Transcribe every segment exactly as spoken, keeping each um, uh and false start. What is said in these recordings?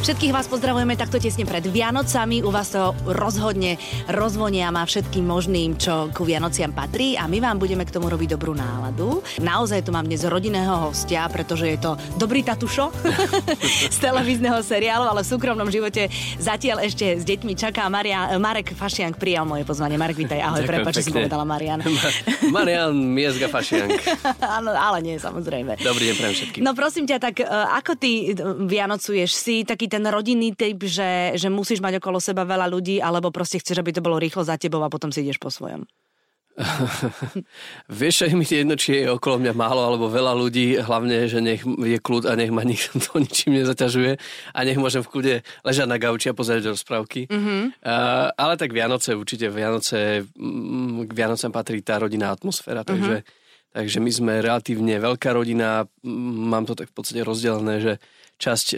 Všetkých vás pozdravujeme takto tesne pred Vianocami. U vás to rozhodne rozvonia má všetkým možným, čo ku Vianociam patrí a my vám budeme k tomu robiť dobrú náladu. Naozaj tu mám dnes rodinného hostia, pretože je to dobrý tatušo z televízneho seriálu, ale v súkromnom živote zatiaľ ešte s deťmi čaká Marian, Marek Fašiang prijal moje pozvanie. Marek, vítaj. Ahoj, prepáč, že som povedala Marian. Marian Miezga Fašiang. Áno, ale nie, samozrejme. Dobrý deň prajem všetkým. No prosím ťa, tak ako ty vianocuješ? Si taký ten rodinný typ, že, že musíš mať okolo seba veľa ľudí, alebo proste chceš, aby to bolo rýchlo za tebou a potom si ideš po svojom? Vieš, aj mi jedno, či je okolo mňa málo alebo veľa ľudí, hlavne, že nech je kľud a nech ma nikto to ničím nezaťažuje a nech môžem v kľude ležať na gauči a pozerať rozprávky. Mm-hmm. Uh, ale tak Vianoce, určite Vianoce, m- k Vianocem patrí tá rodinná atmosféra, takže, mm-hmm. takže my sme relatívne veľká rodina, m- mám to tak v podstate rozdelené, že časť e,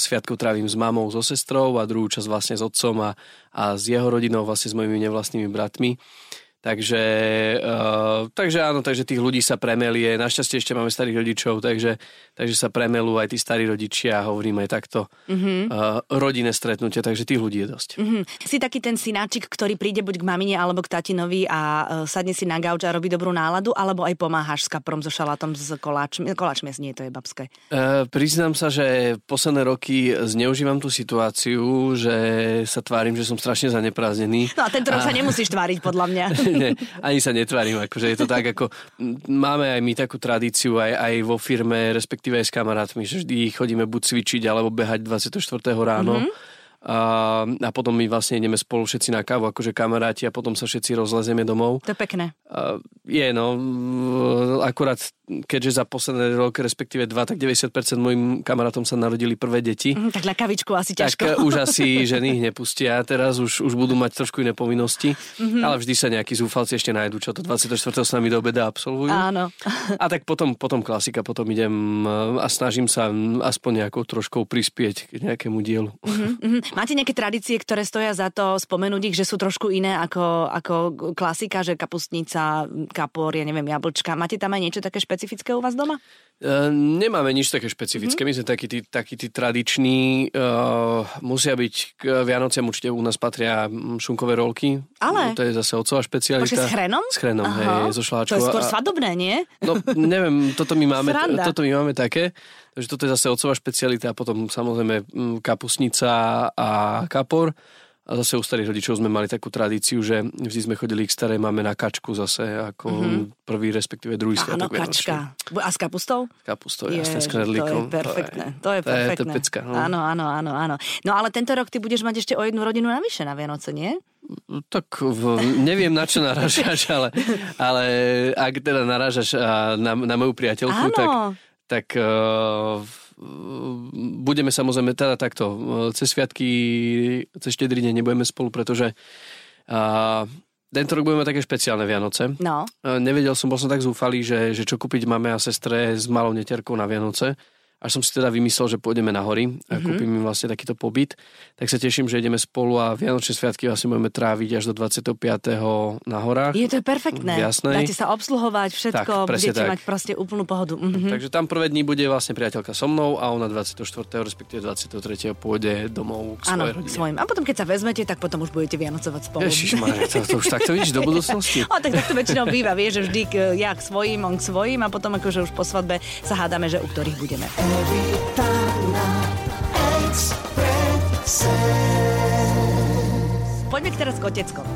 sviatkov trávim s mamou, so sestrou a druhú časť vlastne s otcom a, a s jeho rodinou, vlastne s mojimi nevlastnými bratmi. Takže, e, takže áno, takže tých ľudí sa premelie. Našťastie ešte máme starých rodičov, takže, takže sa premelú aj tí starí rodičia, hovorím aj takto mm-hmm. e, rodinné stretnutia, takže tých ľudí je dosť. Mm-hmm. Si taký ten synáčik, ktorý príde buď k mamine alebo k tatinovi a e, sadne si na gauč a robí dobrú náladu, alebo aj pomáhaš s kaprom, so šalátom, s koláčmi? Koláčmi, nie, to je babské. E, priznám sa, že posledné roky zneužívam tú situáciu, že sa tvárim, že som strašne zaneprázdnený. No a tento rok a... sa nemusíš tváriť, podľa mňa. Nie, ani sa netvárim, akože je to tak, ako máme aj my takú tradíciu aj, aj vo firme, respektíve aj s kamarátmi, že vždy chodíme buď cvičiť alebo behať dvadsiateho štvrtého ráno mm-hmm. a, a potom my vlastne ideme spolu všetci na kávu, akože kamaráti a potom sa všetci rozlezieme domov. To je pekné. A, je no, akurát keďže za posledné rok, respektíve dva, tak deväťdesiat percent mojim kamarátom sa narodili prvé deti. Mm, tak na kavičku asi ťažko. Tak už asi ženy ich nepustia. Teraz už, už budú mať trošku iné povinnosti, mm-hmm. ale vždy sa nejakí zúfalci ešte nájdu, čo to dvadsiateho štvrtého s nami do obeda absolvujú. Áno. A tak potom, potom klasika, potom idem a snažím sa aspoň nejakou troškou prispieť k nejakému dielu. Mm-hmm. Máte nejaké tradície, ktoré stoja za to spomenúť ich, že sú trošku iné ako, ako klasika, že kapustnica, kapor, ja neviem, jablčka. Máte tam aj niečo také špeciálne? Špecifické u vás doma? E, nemáme nič také špecifické. Mm. My sme takí tí, takí tí tradiční. E, musia byť k Vianociam určite u nás patria šunkové rolky. Ale? No, to je zase otcová špecialita. Počkej, s chrenom? S chrenom, hej, so šláčkou. To je skôr svadobné, nie? No, neviem, toto my máme, toto my máme také. Takže toto je zase otcová špecialita. A potom samozrejme kapustnica a kapor. A zase u starých rodičov sme mali takú tradíciu, že vždy sme chodili k starej mame na kačku zase, ako mm-hmm. prvý, respektíve druhý sviatok. Áno, kačka. A s kapustou? S kapustou, jasne, s knedlíkom. To je perfektné. To je, to je perfektné. To je pecka. No. Áno, áno, áno, áno. No ale tento rok ty budeš mať ešte o jednu rodinu navyše na Vianoce, nie? Tak v, neviem, na čo narážaš, ale, ale ak teda narážaš na, na moju priateľku, áno. tak... tak uh, budeme samozrejme teda takto cez sviatky, cez štedrý deň nebudeme spolu, pretože uh, tento rok budeme také špeciálne Vianoce. No. Uh, nevedel som, bol som tak zúfalý, že, že čo kúpiť mame a sestre s malou netierkou na Vianoce. Až som si teda vymyslel, že pôjdeme na hory a mm-hmm. kúpim im vlastne takýto pobyt. Tak sa teším, že ideme spolu a Vianočné sviatky vlastne budeme tráviť až do dvadsiateho piateho na horách. Je to perfektné. Jasné. Dáte sa obsluhovať, všetko, tak, budete tak mať proste úplnú pohodu. Mm-hmm. Takže tam prvé dní bude vlastne priateľka so mnou a ona dvadsiateho štvrtého respektíve dvadsiateho tretieho pôjde domov k svojej rodine. Áno, svojim. A potom keď sa vezmete, tak potom už budete vianocovať spolu. Ježišmar, to, to už takto vidíš do budúcnosti. O, tak to väčšinou býva, vieš, že vždy k, ja k svojim, on k svojim a potom akože už po svadbe sa hádame, že u ktorých budeme. Poďme teraz k oteckom.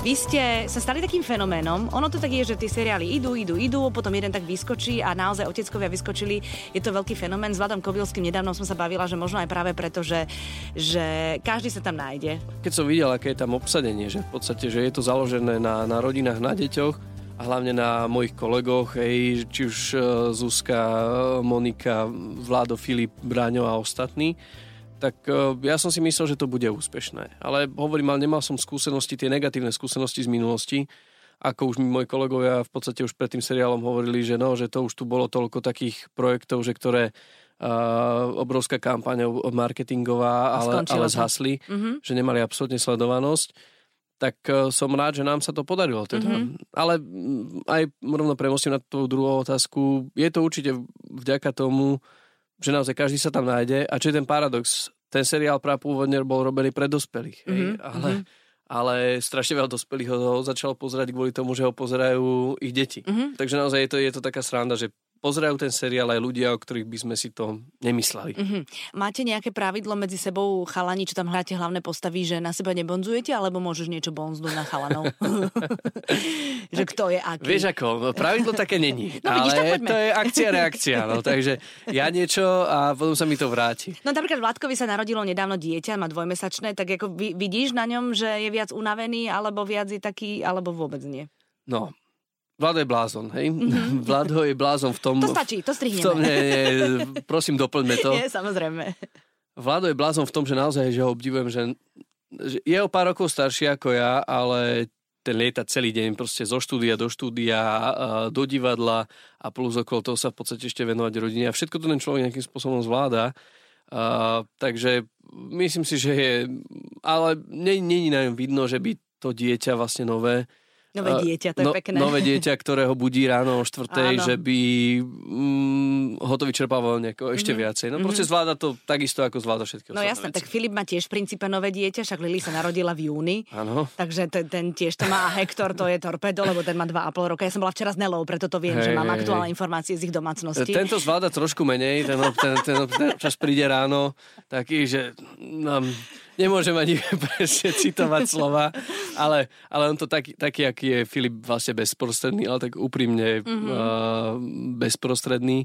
Vy ste sa stali takým fenoménom. Ono to tak je, že tie seriály idú, idú, idú, potom jeden tak vyskočí a naozaj oteckovia vyskočili. Je to veľký fenomén. S Vladom Kobielským nedávno som sa bavila, že možno aj práve preto, že, že každý sa tam nájde. Keď som videl, aké je tam obsadenie, že v podstate, že je to založené na, na rodinách, na deťoch, a hlavne na mojich kolegoch, hej, či už Zuzka, Monika, Vlado, Filip, Braňo a ostatní, tak ja som si myslel, že to bude úspešné. Ale hovorím, ale nemal som skúsenosti, tie negatívne skúsenosti z minulosti, ako už mi moji kolegovia v podstate už pred tým seriálom hovorili, že no, že to už tu bolo toľko takých projektov, že ktoré Uh, obrovská kampaň marketingová, ale, ale zhasli, mm-hmm. že nemali absolútne sledovanosť. Tak som rád, že nám sa to podarilo. Teda. Mm-hmm. Ale aj rovno premostím na tú druhú otázku. Je to určite vďaka tomu, že naozaj každý sa tam nájde. A čo je ten paradox? Ten seriál prapôvodne bol robený pre dospelých, mm-hmm. hej, ale, mm-hmm. ale strašne veľa dospelých ho začalo pozerať kvôli tomu, že ho pozerajú ich deti. Mm-hmm. Takže naozaj je to, je to taká sranda, že pozerajú ten seriál aj ľudia, o ktorých by sme si to nemysleli. Mm-hmm. Máte nejaké pravidlo medzi sebou chalani, čo tam hľadáte hlavné postavy, že na seba nebonzujete, alebo môžeš niečo bonznúť na chalanov? Že tak, kto je aký? Vieš ako, pravidlo také není. No, vidíš, ale to je akcia, reakcia. No, takže ja niečo a potom sa mi to vráti. No napríklad Vládkovi sa narodilo nedávno dieťa, má dvojmesačné, tak ako vidíš na ňom, že je viac unavený, alebo viac je taký, alebo vôbec nie? No. Vlado je blázon, hej? Mm-hmm. Vlado je blázon v tom... To stačí, to strihneme. V tom, nie, nie, prosím, doplňme to. Nie, samozrejme. Vlado je blázon v tom, že naozaj, že ho obdivujem, že, že je o pár rokov starší ako ja, ale ten lieta celý deň proste zo štúdia do štúdia, do divadla a plus okolo toho sa v podstate ešte venovať rodine. A všetko to ten človek nejakým spôsobom zvláda. A, takže myslím si, že je... Ale nie, nie je na ňom vidno, že by to dieťa vlastne nové... Nové dieťa, to je no, pekné. Nové dieťa, ktoré ho budí ráno o štvrtej, že by mm, ho to vyčerpávalo nejako ešte mm-hmm. viacej. No proste mm-hmm. zvláda to takisto, ako zvláda všetky ostatné. No jasné, tak Filip má tiež v princípe nové dieťa, však Lili sa narodila v júni. Áno. Takže ten, ten tiež to má, a Hektor to je torpedo, lebo ten má dva a pol roka. Ja som bola včera s Nelou, preto to viem, hey, že mám hey, aktuálne hey. informácie z ich domácnosti. Tento zvláda trošku menej, ten, ten, ten, ten čas príde ráno, taký, že... Um, Nemôžem ani presne citovať slova, ale, ale on to taký, taký, aký je Filip vlastne bezprostredný, ale tak úprimne mm-hmm. uh, bezprostredný,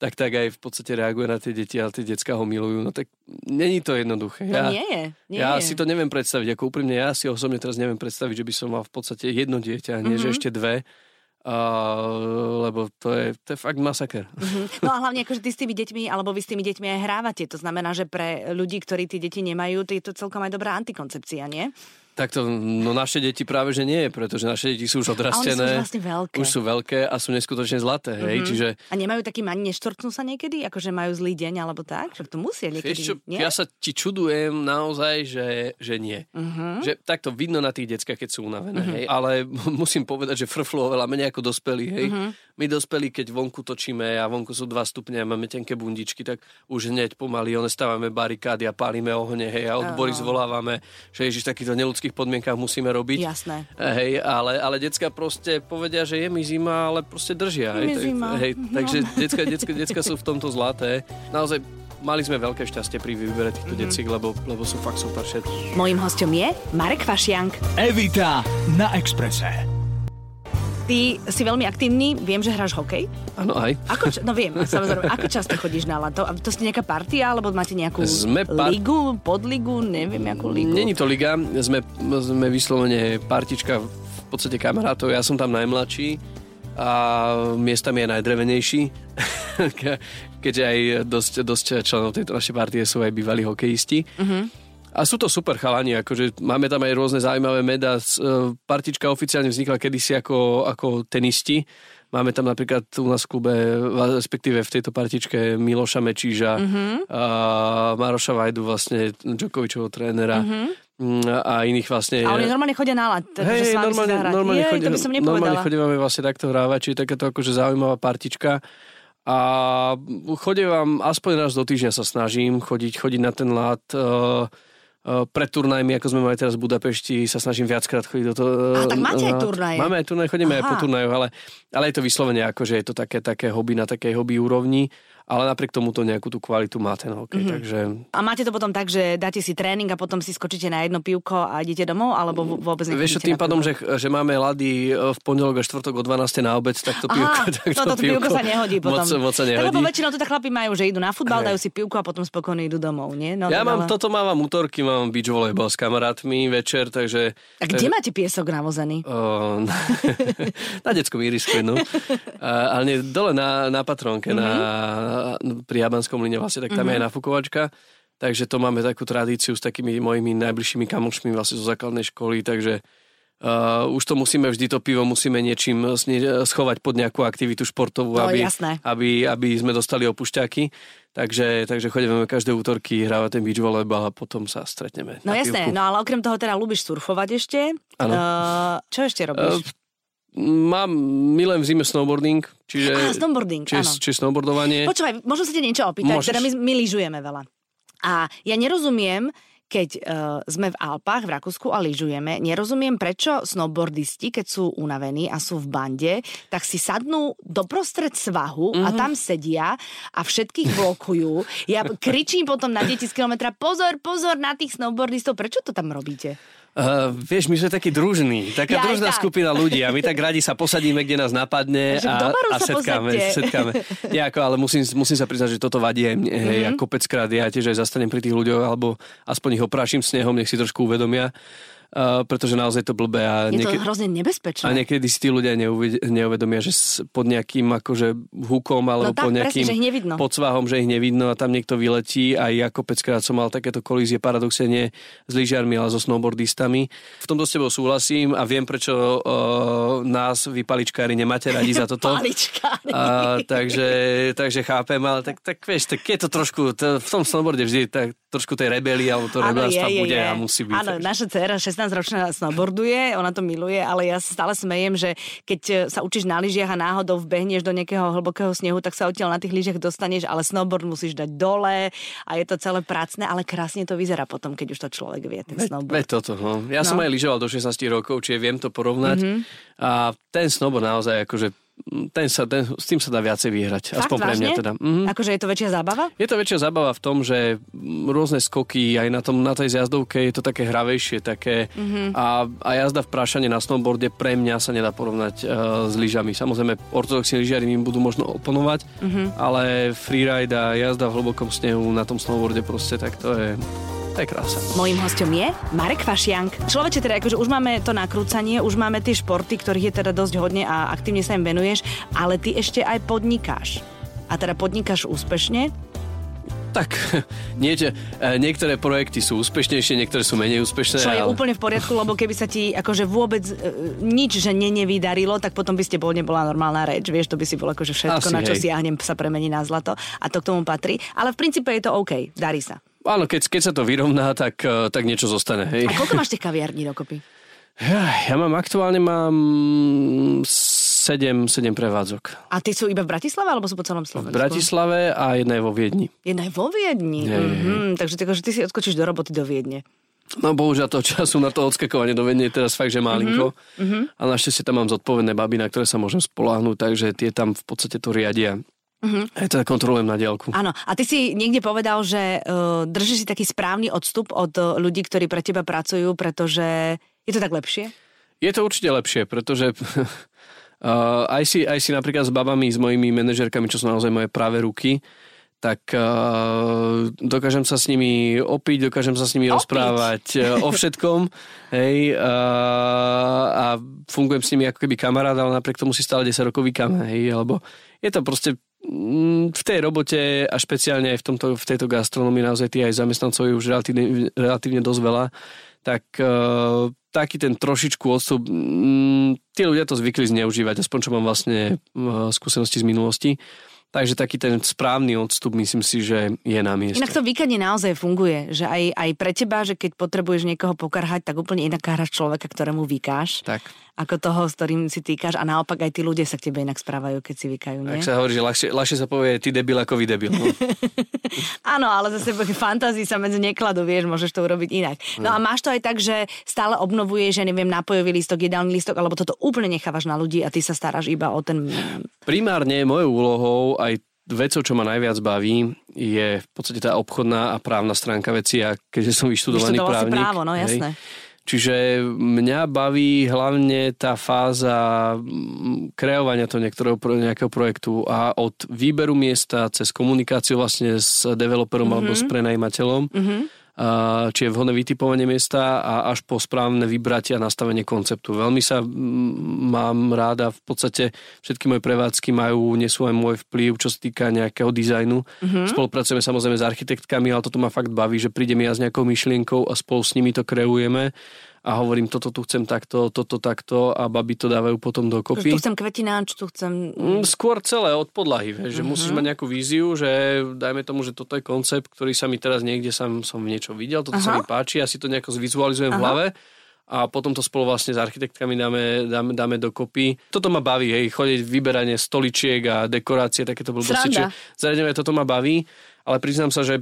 tak tak aj v podstate reaguje na tie deti, ale tie decká ho milujú. No tak není to jednoduché. Ja, no nie je. Nie ja je. Si to neviem predstaviť, ako úprimne ja si osobne teraz neviem predstaviť, že by som mal v podstate jedno dieťa, nie mm-hmm. že ešte dve. Uh, lebo to je, to je fakt masaker. Uh-huh. No a hlavne akože ty s tými deťmi, alebo vy s tými deťmi aj hrávate. To znamená, že pre ľudí, ktorí tie deti nemajú, to je to celkom aj dobrá antikoncepcia, nie? Tak to, no naše deti práve, že nie, pretože naše deti sú už odrastené. A oni sú už vlastne veľké. Už sú veľké a sú neskutočne zlaté, hej, mm-hmm. čiže... A nemajú takým ani neštorknú sa niekedy? Akože majú zlý deň, alebo tak? Však to musia niekedy, Ešte, nie? Ja sa ti čudujem naozaj, že, že nie. Mm-hmm. Že takto vidno na tých deckách, keď sú unavené, mm-hmm. hej. Ale musím povedať, že frflú oveľa menej ako dospelí, hej. Mm-hmm. My dospelí, keď vonku točíme a vonku sú dva stupne a máme tenké bundičky, tak už hneď pomaly one stávame barikády a pálime ohne, hej, a odbory oh. zvolávame, že ježiš, takýto neludský podmienkách musíme robiť. Jasné. Hej, ale, ale decká proste povedia, že je mi zima, ale proste držia. Je hej, tak, hej, no. Takže decká, decká, decká sú v tomto zlaté. Naozaj mali sme veľké šťastie pri výbere týchto mm-hmm. deciek, lebo, lebo sú fakt super všetky. Mojím hosťom je Marek Fašiang. Evita na Expresse. Ty si veľmi aktívny, viem, že hráš hokej. Áno, aj. Ako, no viem, samozrejme. Ako často chodíš na lato? A to ste nejaká partia, alebo máte nejakú par... ligu, podligu, neviem, jakú ligu? Není to liga, sme, sme vyslovene partička v podstate kamarátov. Ja som tam najmladší a miestami je najdrevenejší, keďže aj dosť, dosť členov tejto našej partie sú aj bývalí hokejisti. Mhm. A sú to super chalani, akože máme tam aj rôzne zaujímavé meda. Partička oficiálne vznikla kedysi ako, ako tenisti. Máme tam napríklad u nás v klube, respektíve v tejto partičke Miloša Mečíža, mm-hmm. a Maroša Vajdu, vlastne Djokovičovho trénera mm-hmm. a iných vlastne... A oni normálne chodia na lad, takže hey, s vami normálne, si normálne Jej, chodia, to by som nepovedala. Normálne chodia, máme vlastne takto hrávať, čiže takáto akože zaujímavá partička. A chodím vám, aspoň raz do týždňa sa snažím chodiť, chodiť na ten lad... Uh, pred turnajmi, ako sme mali teraz v Budapešti, sa snažím viackrát chodiť do toho. A tak máte aj turnaje? Máme aj turnaje, chodíme Aha. aj po turnajoch, ale, ale je to vyslovene ako, že je to také, také hobby na takej hobby úrovni, ale napriek tomu to nejakú tú kvalitu má ten hokej, mm-hmm. takže... A máte to potom tak, že dáte si tréning a potom si skočíte na jedno pivko a idete domov, alebo vôbec nechodíte? Vieš, tým pádom, že, že máme lady v pondelok a štvrtok o dvanástej na obed, tak to pivko... Aha, toto pivko sa nehodí potom. Moc, moc sa nehodí. Lebo väčšinou to tak chlapi majú, že idú na futbal, dajú si pivko a potom spokojne idú domov, nie? No, ja mám, ale... toto mávam útorky, mám beach volejbal s kamarátmi večer, takže... A kde e... máte piesok navozený? O, na, na detskom irisku, no. Ale nie, dole na, na Patronke, mm-hmm. na, na, pri Abanskom líne vlastne, tak tam mm-hmm. je aj nafukovačka. Takže to máme takú tradíciu s takými mojimi najbližšími kamošmi vlastne zo základnej školy, takže Uh, už to musíme, vždy to pivo musíme niečím schovať pod nejakú aktivitu športovú, no, aby, aby, aby sme dostali opušťaky. Takže, takže chodíme každé útorky hrávať ten beach volejbal a potom sa stretneme. No jasné, pivku. No ale okrem toho teda ľúbiš surfovať ešte. Uh, čo ešte robíš? Uh, Mám, milujem v zime snowboarding, čiže, ah, snowboarding, čiže, čiže snowboardovanie. Počúvaj, môžem sa ti niečo opýtať, teda my, my lyžujeme veľa. A ja nerozumiem, keď uh, sme v Alpách, v Rakúsku a lyžujeme, nerozumiem, prečo snowboardisti, keď sú unavení a sú v bande, tak si sadnú doprostred svahu mm-hmm. a tam sedia a všetkých blokujú. Ja kričím potom na deti z kilometra, pozor, pozor na tých snowboardistov, prečo to tam robíte? Uh, vieš, my sme takí družní, taká ja, družná tak. skupina ľudí a my tak radi sa posadíme, kde nás napadne a, a setkáme. setkáme. Ja, ako, ale musím, musím sa priznať, že toto vadí aj mne. Mm-hmm. Ja kopeckrát, ja tiež aj zastanem pri tých ľuďoch, alebo aspoň ich oprášim snehom, nech si trošku uvedomia, uh, pretože naozaj to blbé. A je niekedy, to hrozne nebezpečné. A niekedy si tí ľudia neuve, neuvedomia, že pod nejakým akože hukom alebo no, pod nejakým presne, podsvahom, že ich nevidno a tam niekto vyletí. A ja kopeckrát som mal takéto kolízie, paradoxne nie s lyžiarmi, ale so snowboardistami. V tomto s tebou súhlasím a viem, prečo uh, nás vy paličkári nemáte radi za toto. Paličkári. Uh, takže, takže chápem, ale tak, tak vieš, tak je to trošku, to, v tom snowboarde vždy tak trošku tej rebelie, alebo to rebelstva bude je. A musí byť. Áno, naša dcera šestnásťročná snowboarduje, ona to miluje, ale ja stále smejem, že keď sa učíš na lyžiach a náhodou vbehneš do nejakého hlbokého snehu, tak sa odtiaľ na tých lyžiach dostaneš, ale snowboard musíš dať dole a je to celé pracné, ale krásne to vyzerá potom, keď už to človek vie, ten snowboard. Ve, ve toto, no. Ja no. som aj lyžoval do šestnásť rokov, čiže viem to porovnať. Mm-hmm. A ten snowboard naozaj, akože ten sa, ten, s tým sa dá viacej vyhrať. Fakt, aspoň pre mňa teda. Mm-hmm. Akože je to väčšia zábava? Je to väčšia zábava v tom, že rôzne skoky, aj na, tom, na tej zjazdovke je to také hravejšie, také mm-hmm. a, a jazda v prášane na snowboarde pre mňa sa nedá porovnať uh, s lyžami. Samozrejme, ortodoxní lyžiari mi budú možno oponovať, mm-hmm. ale freeride a jazda v hlbokom snehu na tom snowboarde proste, tak to je... Mojím hosťom je Marek Fašiang. Človeče, teda akože už máme to nakrúcanie, už máme tie športy, ktorých je teda dosť hodne a aktívne sa im venuješ, ale ty ešte aj podnikáš. A teda podnikáš úspešne? Tak, nie, že, niektoré projekty sú úspešnejšie, niektoré sú menej úspešné. Čo je ale... úplne v poriadku, lebo keby sa ti akože vôbec nič, že ne, nevydarilo, tak potom by ste bol nebola normálna reč, vieš, to by si bol akože všetko, asi, na čo hej. siahnem, sa premení na zlato a to k tomu patrí. Ale v princípe je to OK, darí sa. Áno, keď, keď sa to vyrovná, tak, tak niečo zostane. Hej. A koľko máš tých kaviarní dokopy? Ja, ja mám aktuálne mám sedem, sedem prevádzok. A ty sú iba v Bratislave, alebo sú po celom Slovensku? V Bratislave a jedna je vo Viedni. Jedna je vo Viedni? Je, mm-hmm. je. Takže tako, že ty si odskočíš do roboty do Viedne. No bohužiaľ toho času na to odskakovanie do Viedne je teraz fakt, že malinko. Mm-hmm. A našťastie tam mám zodpovedné baby, na ktoré sa môžem spoľahnúť, takže tie tam v podstate to riadia. Uh-huh. Ja teda kontrolujem na diaľku. Áno, a ty si niekde povedal, že uh, držíš si taký správny odstup od uh, ľudí, ktorí pre teba pracujú, pretože je to tak lepšie? Je to určite lepšie, pretože uh, aj, si, aj si napríklad s babami, s mojimi manažérkami, čo sú naozaj moje práve ruky, tak uh, dokážem sa s nimi opiť, dokážem sa s nimi opiť. rozprávať uh, o všetkom. Hej, uh, a fungujem s nimi ako keby kamarát, ale napriek tomu si stále desať rokov vykáme. Hej, alebo je to proste mm, v tej robote a špeciálne aj v, tomto, v tejto gastronomii naozaj tí aj zamestnancov je už relatívne, relatívne dosť veľa. Tak uh, taký ten trošičku odstup, mm, tí ľudia to zvykli zneužívať, aspoň čo mám vlastne uh, skúsenosti z minulosti. Takže taký ten správny odstup, myslím si, že je na mieste. Inak to výkanie naozaj funguje, že aj, aj pre teba, že keď potrebuješ niekoho pokarhať, tak úplne inak hráš človeka, ktorému vykáš, tak. Ako toho, s ktorým si týkaš, a naopak aj tí ľudia sa k tebe inak správajú, keď si vykajú, nie? Tak sa hovorí, že ľahšie, ľahšie sa povie ty debil ako vy debil. Áno, ale zase fantázii sa medzi nekladou, vieš, môžeš to urobiť inak. No a máš to aj tak, že stále obnovuješ, že neviem, nápojový lístok, jedálny lístok, alebo toto úplne nechávaš na ľudí a ty sa staráš iba o ten... Primárne mojou úlohou aj vecou, čo ma najviac baví, je v podstate tá obchodná a právna stránka veci, a keďže som vyštudovaný Vyštudoval právnik. Vyštudoval si právo, no jasné. Hej, čiže mňa baví hlavne tá fáza kreovania toho niektorého, nejakého projektu a od výberu miesta cez komunikáciu vlastne s developerom mm-hmm. alebo s prenajímateľom, mm-hmm. či je vhodné vytipovanie miesta a až po správne vybratie a nastavenie konceptu. Veľmi sa mám ráda, v podstate všetky moje prevádzky majú, nesú aj môj vplyv, čo sa týka nejakého dizajnu. Mm-hmm. Spolupracujeme samozrejme s architektkami, ale toto ma fakt baví, že prídem ja s nejakou myšlienkou a spolu s nimi to kreujeme a hovorím, toto tu chcem takto, toto takto a baby to dávajú potom dokopy. Tu chcem kvetináč, tu chcem... Skôr celé od podlahy, vieš, mm-hmm. že musíš mať nejakú víziu, že dajme tomu, že toto je koncept, ktorý sa mi teraz niekde som, som niečo videl, toto Aha. sa mi páči, ja si to nejako zvizualizujem Aha. v hlave a potom to spolu vlastne s architektkami dáme, dáme, dáme dokopy. Toto ma baví, hej, chodiť, vyberanie stoličiek a dekorácie, takéto blbosti, čiže zariadenie, toto ma baví, ale priznám sa, že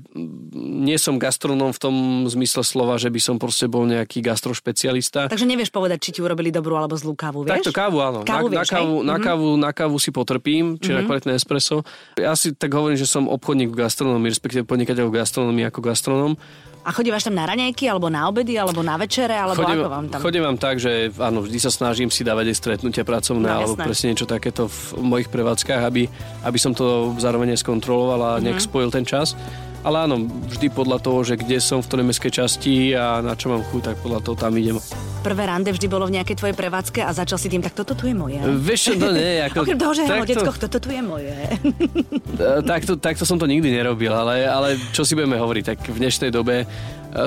nie som gastronóm v tom zmysle slova, že by som proste bol nejaký gastrošpecialista. Takže nevieš povedať, či ti urobili dobrú alebo zlú kávu, vieš? Takto kávu, áno. Kávu na, vieš, na, kávu, na, kávu, na kávu si potrpím, či mm-hmm. na kvalitné espresso. Ja si tak hovorím, že som obchodník v gastronómii, respektíve podnikateľ v gastronómii ako gastronóm. A chodívaš tam na raňajky, alebo na obedy, alebo na večere, alebo chodím, ako vám tam? Chodím vám tak, že áno, vždy sa snažím si dávať aj stretnutia pracovné, no, alebo presne niečo takéto v mojich prevádzkach, aby, aby som to zároveň skontroloval a mm-hmm. nejak spojil ten čas. Ale áno, vždy podľa toho, že kde som, v ktorej mestskej časti a na čo mám chuť, tak podľa toho tam idem. Prvé rande vždy bolo v nejakej tvojej prevádzke a začal si tým, tak toto tu je moje. Vieš, to nie. Ako... Okrem toho, že halo, detko, toto tu je moje. takto, takto som to nikdy nerobil, ale, ale čo si budeme hovoriť, tak v dnešnej dobe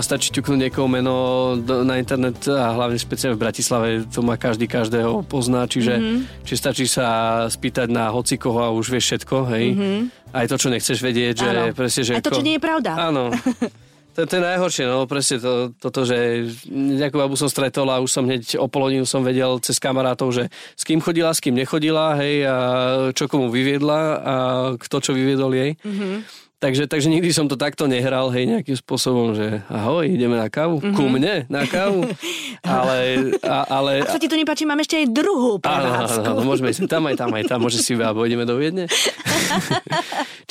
stačí ťuknúť niekoho meno na internet a hlavne speciálne v Bratislave to má každý, každého pozná, čiže mm-hmm. či stačí sa spýtať na hocikoho a už vieš všetko, hej. Mm-hmm. Aj to, čo nechceš vedieť, že áno. Presne, že... Aj to, čo nie je pravda. Áno. To, to je najhoršie, no, presne to, toto, že nejakú babu som stretol a už som hneď o pol hodinu som vedel cez kamarátov, že s kým chodila, s kým nechodila, hej, a čo komu vyviedla a kto čo vyviedol jej. Mm-hmm. Takže, takže nikdy som to takto nehral, hej, nejakým spôsobom, že ahoj, ideme na kávu, mm-hmm. ku mne, na kávu, ale... A, ale... ak sa ti to nepáči, mám ešte aj druhú prevádzku. Áno, áno, môžeme ísť tam aj tam, aj tam, môže si alebo ideme do Viedne.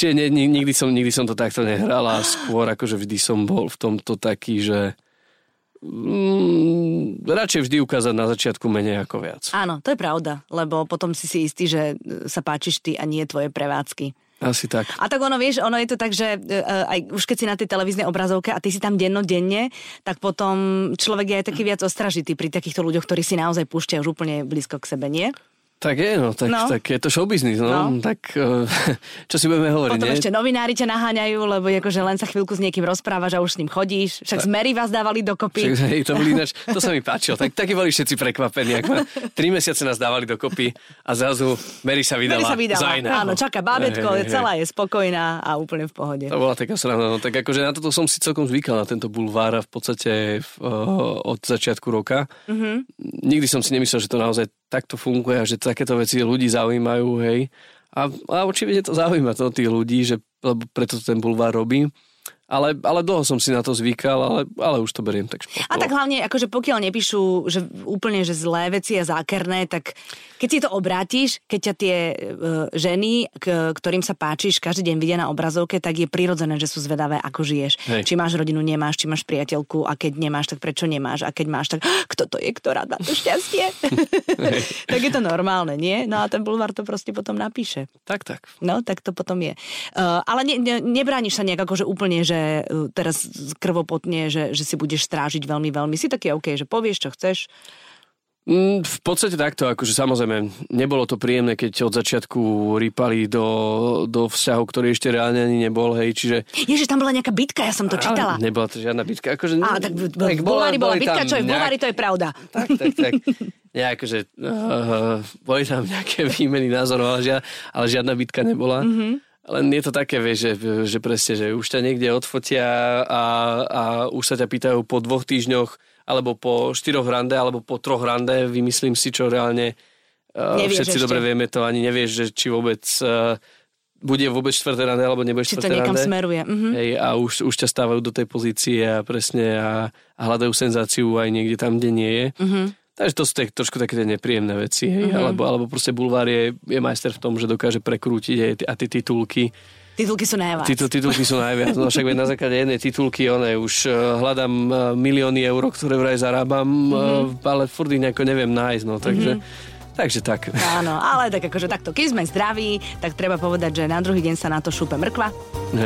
Čiže ne, nikdy, som, nikdy som to takto nehral a skôr akože vždy som bol v tomto taký, že... Mm, radšej vždy ukázať na začiatku menej ako viac. Áno, to je pravda, lebo potom si si istý, že sa páčiš ty a nie tvoje prevádzky. Asi tak. A tak ono, vieš, ono je to tak, že uh, aj už keď si na tej televíznej obrazovke a ty si tam dennodenne, tak potom človek je aj taký viac ostražitý pri takýchto ľuďoch, ktorí si naozaj púšťajú už úplne blízko k sebe, nie? Tak je, no, tak, no. tak je to showbiznis, no, no. Tak uh, čo si budeme hovoriť, potom nie? Potom ešte novinári ťa naháňajú, lebo akože len sa chvíľku s niekým rozprávaš a už s ním chodíš, však z Mary vás dávali dokopy. Však, hej, to, boli naš, to sa mi páčilo, tak, takí boli všetci prekvapení, ako tri mesiace nás dávali dokopy a zrazu Mary sa vydala, Mary sa vydala za iného. Áno, čaká bábetko, celá je spokojná a úplne v pohode. To bola taká sranda, no, tak akože na toto som si celkom zvykal, na tento bulvár v podstate v, uh, od začiatku roka. Mm-hmm. Nikdy som si nemyslel, že to naozaj takto funguje a že takéto veci ľudí zaujímajú, hej. A, a určite to zaujíma to tých ľudí, že preto ten bulvár robí. Ale, ale dlho som si na to zvykal, ale, ale už to beriem tak športovo. A tak hlavne, akože pokiaľ nepíšu že úplne že zlé veci a zákerné, tak keď si to obrátiš, keď ťa tie e, ženy, k, ktorým sa páčiš, každý deň vidia na obrazovke, tak je prirodzené, že sú zvedavé, ako žiješ. Hej. Či máš rodinu, nemáš, či máš priateľku a keď nemáš, tak prečo nemáš a keď máš, tak kto to je, ktorá má to šťastie? Tak je to normálne, nie? No a ten bulvár to proste potom napíše. Tak, tak. No, tak to potom je. E, ale ne, ne, nebrániš sa nejak akože úplne, že teraz krvopotne, že, že si budeš strážiť veľmi, veľmi. Si taký OK, že povieš, čo chceš? V podstate takto, akože samozrejme, nebolo to príjemné, keď od začiatku rýpali do, do vzťahu, ktorý ešte reálne ani nebol, hej, čiže... Ježiš, tam bola nejaká bitka, ja som to čítala. Nebola to žiadna bitka, akože... A, tak v Bulvári bola bitka, čo je v Bulvári, to je pravda. Tak, tak, tak. Ja akože, uh, boli tam nejaké výmeny názorov, ale, žia, ale žiadna bitka nebola. Mhm. Len je to také, vieš, že, že presne, že už ťa niekde odfotia a, a už sa ťa pýtajú po dvoch týždňoch, alebo po štyroch rande, alebo po troch rande, vymyslím si, čo reálne nevieš všetci ešte. Dobre vieme to, ani nevieš, že či vôbec uh, bude vôbec štvrté rande, alebo nebude štvrté rande. Či to niekam rande. Smeruje. Mhm. Hej, a už, už ťa stávajú do tej pozície a presne a, a hľadajú senzáciu aj niekde tam, kde nie je. Mhm. Takže to sú tak, trošku také nepríjemné veci. Hej? Mm-hmm. Alebo, alebo proste bulvár je, je majster v tom, že dokáže prekrútiť hej, a tie titulky. Titulky sú najviac. Titul, titulky sú najviac. No však na základe jednej titulky one, už uh, hľadám milióny eur, ktoré vraj zarábam, mm-hmm. uh, ale furt ich nejako neviem nájsť. No, takže... Mm-hmm. Takže tak. Áno, ale tak akože takto, keď sme zdraví, tak treba povedať, že na druhý deň sa na to šúpe mrkva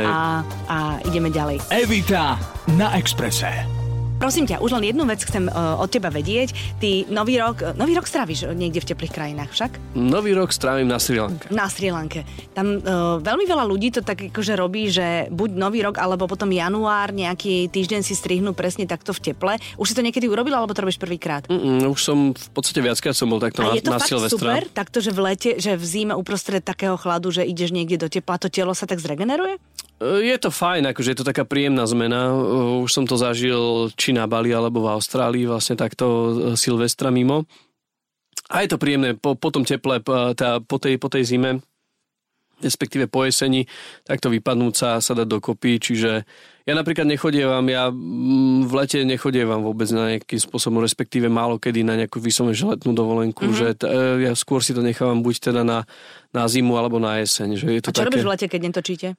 a, a ideme ďalej. Evita na Expresse. Prosím ťa, už len jednu vec chcem uh, od teba vedieť. Ty nový rok, nový rok stráviš niekde v teplých krajinách však? Nový rok strávim na Srí Lanke. Na Srí Lanke. Tam uh, veľmi veľa ľudí to tak akože robí, že buď nový rok, alebo potom január, nejaký týždeň si strihnú presne takto v teple. Už si to niekedy urobil, alebo to robíš prvýkrát? Mm, už som v podstate viackrát som bol takto na, na Silvestra. A je to fakt super, takto, že v lete, že v zime uprostred takého chladu, že ideš niekde do tepla, to telo sa tak zregeneruje? Je to fajn, akože je to taká príjemná zmena. Už som to zažil či na Bali, alebo v Austrálii, vlastne takto Silvestra mimo. A je to príjemné po, po tom teple, tá, po, tej, po tej zime, respektíve po jeseni, takto vypadnúť sa, sa dať dokopy. Čiže ja napríklad nechodievam, ja v lete nechodievam vôbec na nejakým spôsobom, respektíve málo kedy na nejakú vysomnú letnú dovolenku, mm-hmm. že t- ja skôr si to nechávam buď teda na, na zimu, alebo na jeseň. Že je to a čo také... robíš v lete, keď netočíte?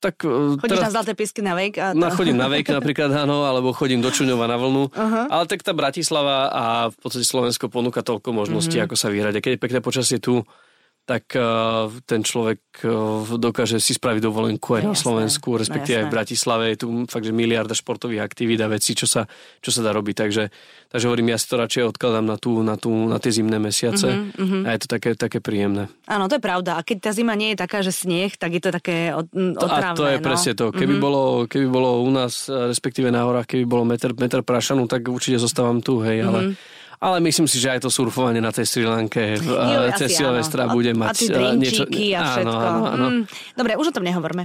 Tak, chodíš teraz, na Zlaté piesky na vejk? To... Chodím na vejk napríklad, áno, alebo chodím do Čunova na vlnu. Uh-huh. Ale tak tá Bratislava a v podstate Slovensko ponúka toľko možností, uh-huh. ako sa vyhrať. A keď je pekné počasie tu, tak uh, ten človek uh, dokáže si spraviť dovolenku aj no, na Slovensku, respektíve no, aj v Bratislave. Je tu fakt, že miliarda športových aktivít a vecí, čo sa, čo sa dá robiť. Takže, takže hovorím, ja si to radšej odkladám na, tú, na, tú, na tie zimné mesiace uh-huh, uh-huh. a je to také, také príjemné. Áno, to je pravda. A keď tá zima nie je taká, že sneh, tak je to také otrávne. A to je no. presne to. Keby, uh-huh. bolo, keby bolo u nás, respektíve na horách, keby bolo meter, meter prašanu, tak určite zostávam tu, hej, ale... Uh-huh. Ale myslím si, že aj to surfovanie na tej Srí Lanke cez Silvestra bude mať... A tie drinčíky a všetko. Áno, áno. Mm, dobre, už o tom nehovorme.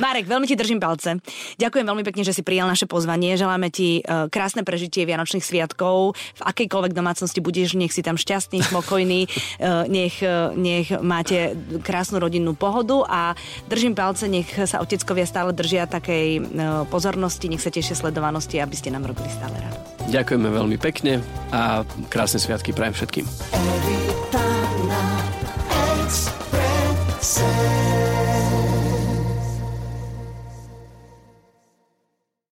Marek, veľmi ti držím palce. Ďakujem veľmi pekne, že si prijal naše pozvanie. Želáme ti krásne prežitie Vianočných sviatkov. V akejkoľvek domácnosti budeš, nech si tam šťastný, spokojný, nech, nech máte krásnu rodinnú pohodu a držím palce, nech sa oteckovia stále držia takej pozornosti, nech sa tešia sledovanosti, aby ste nám robili stále rád. Ďakujeme veľmi pekne a krásne sviatky prajem všetkým.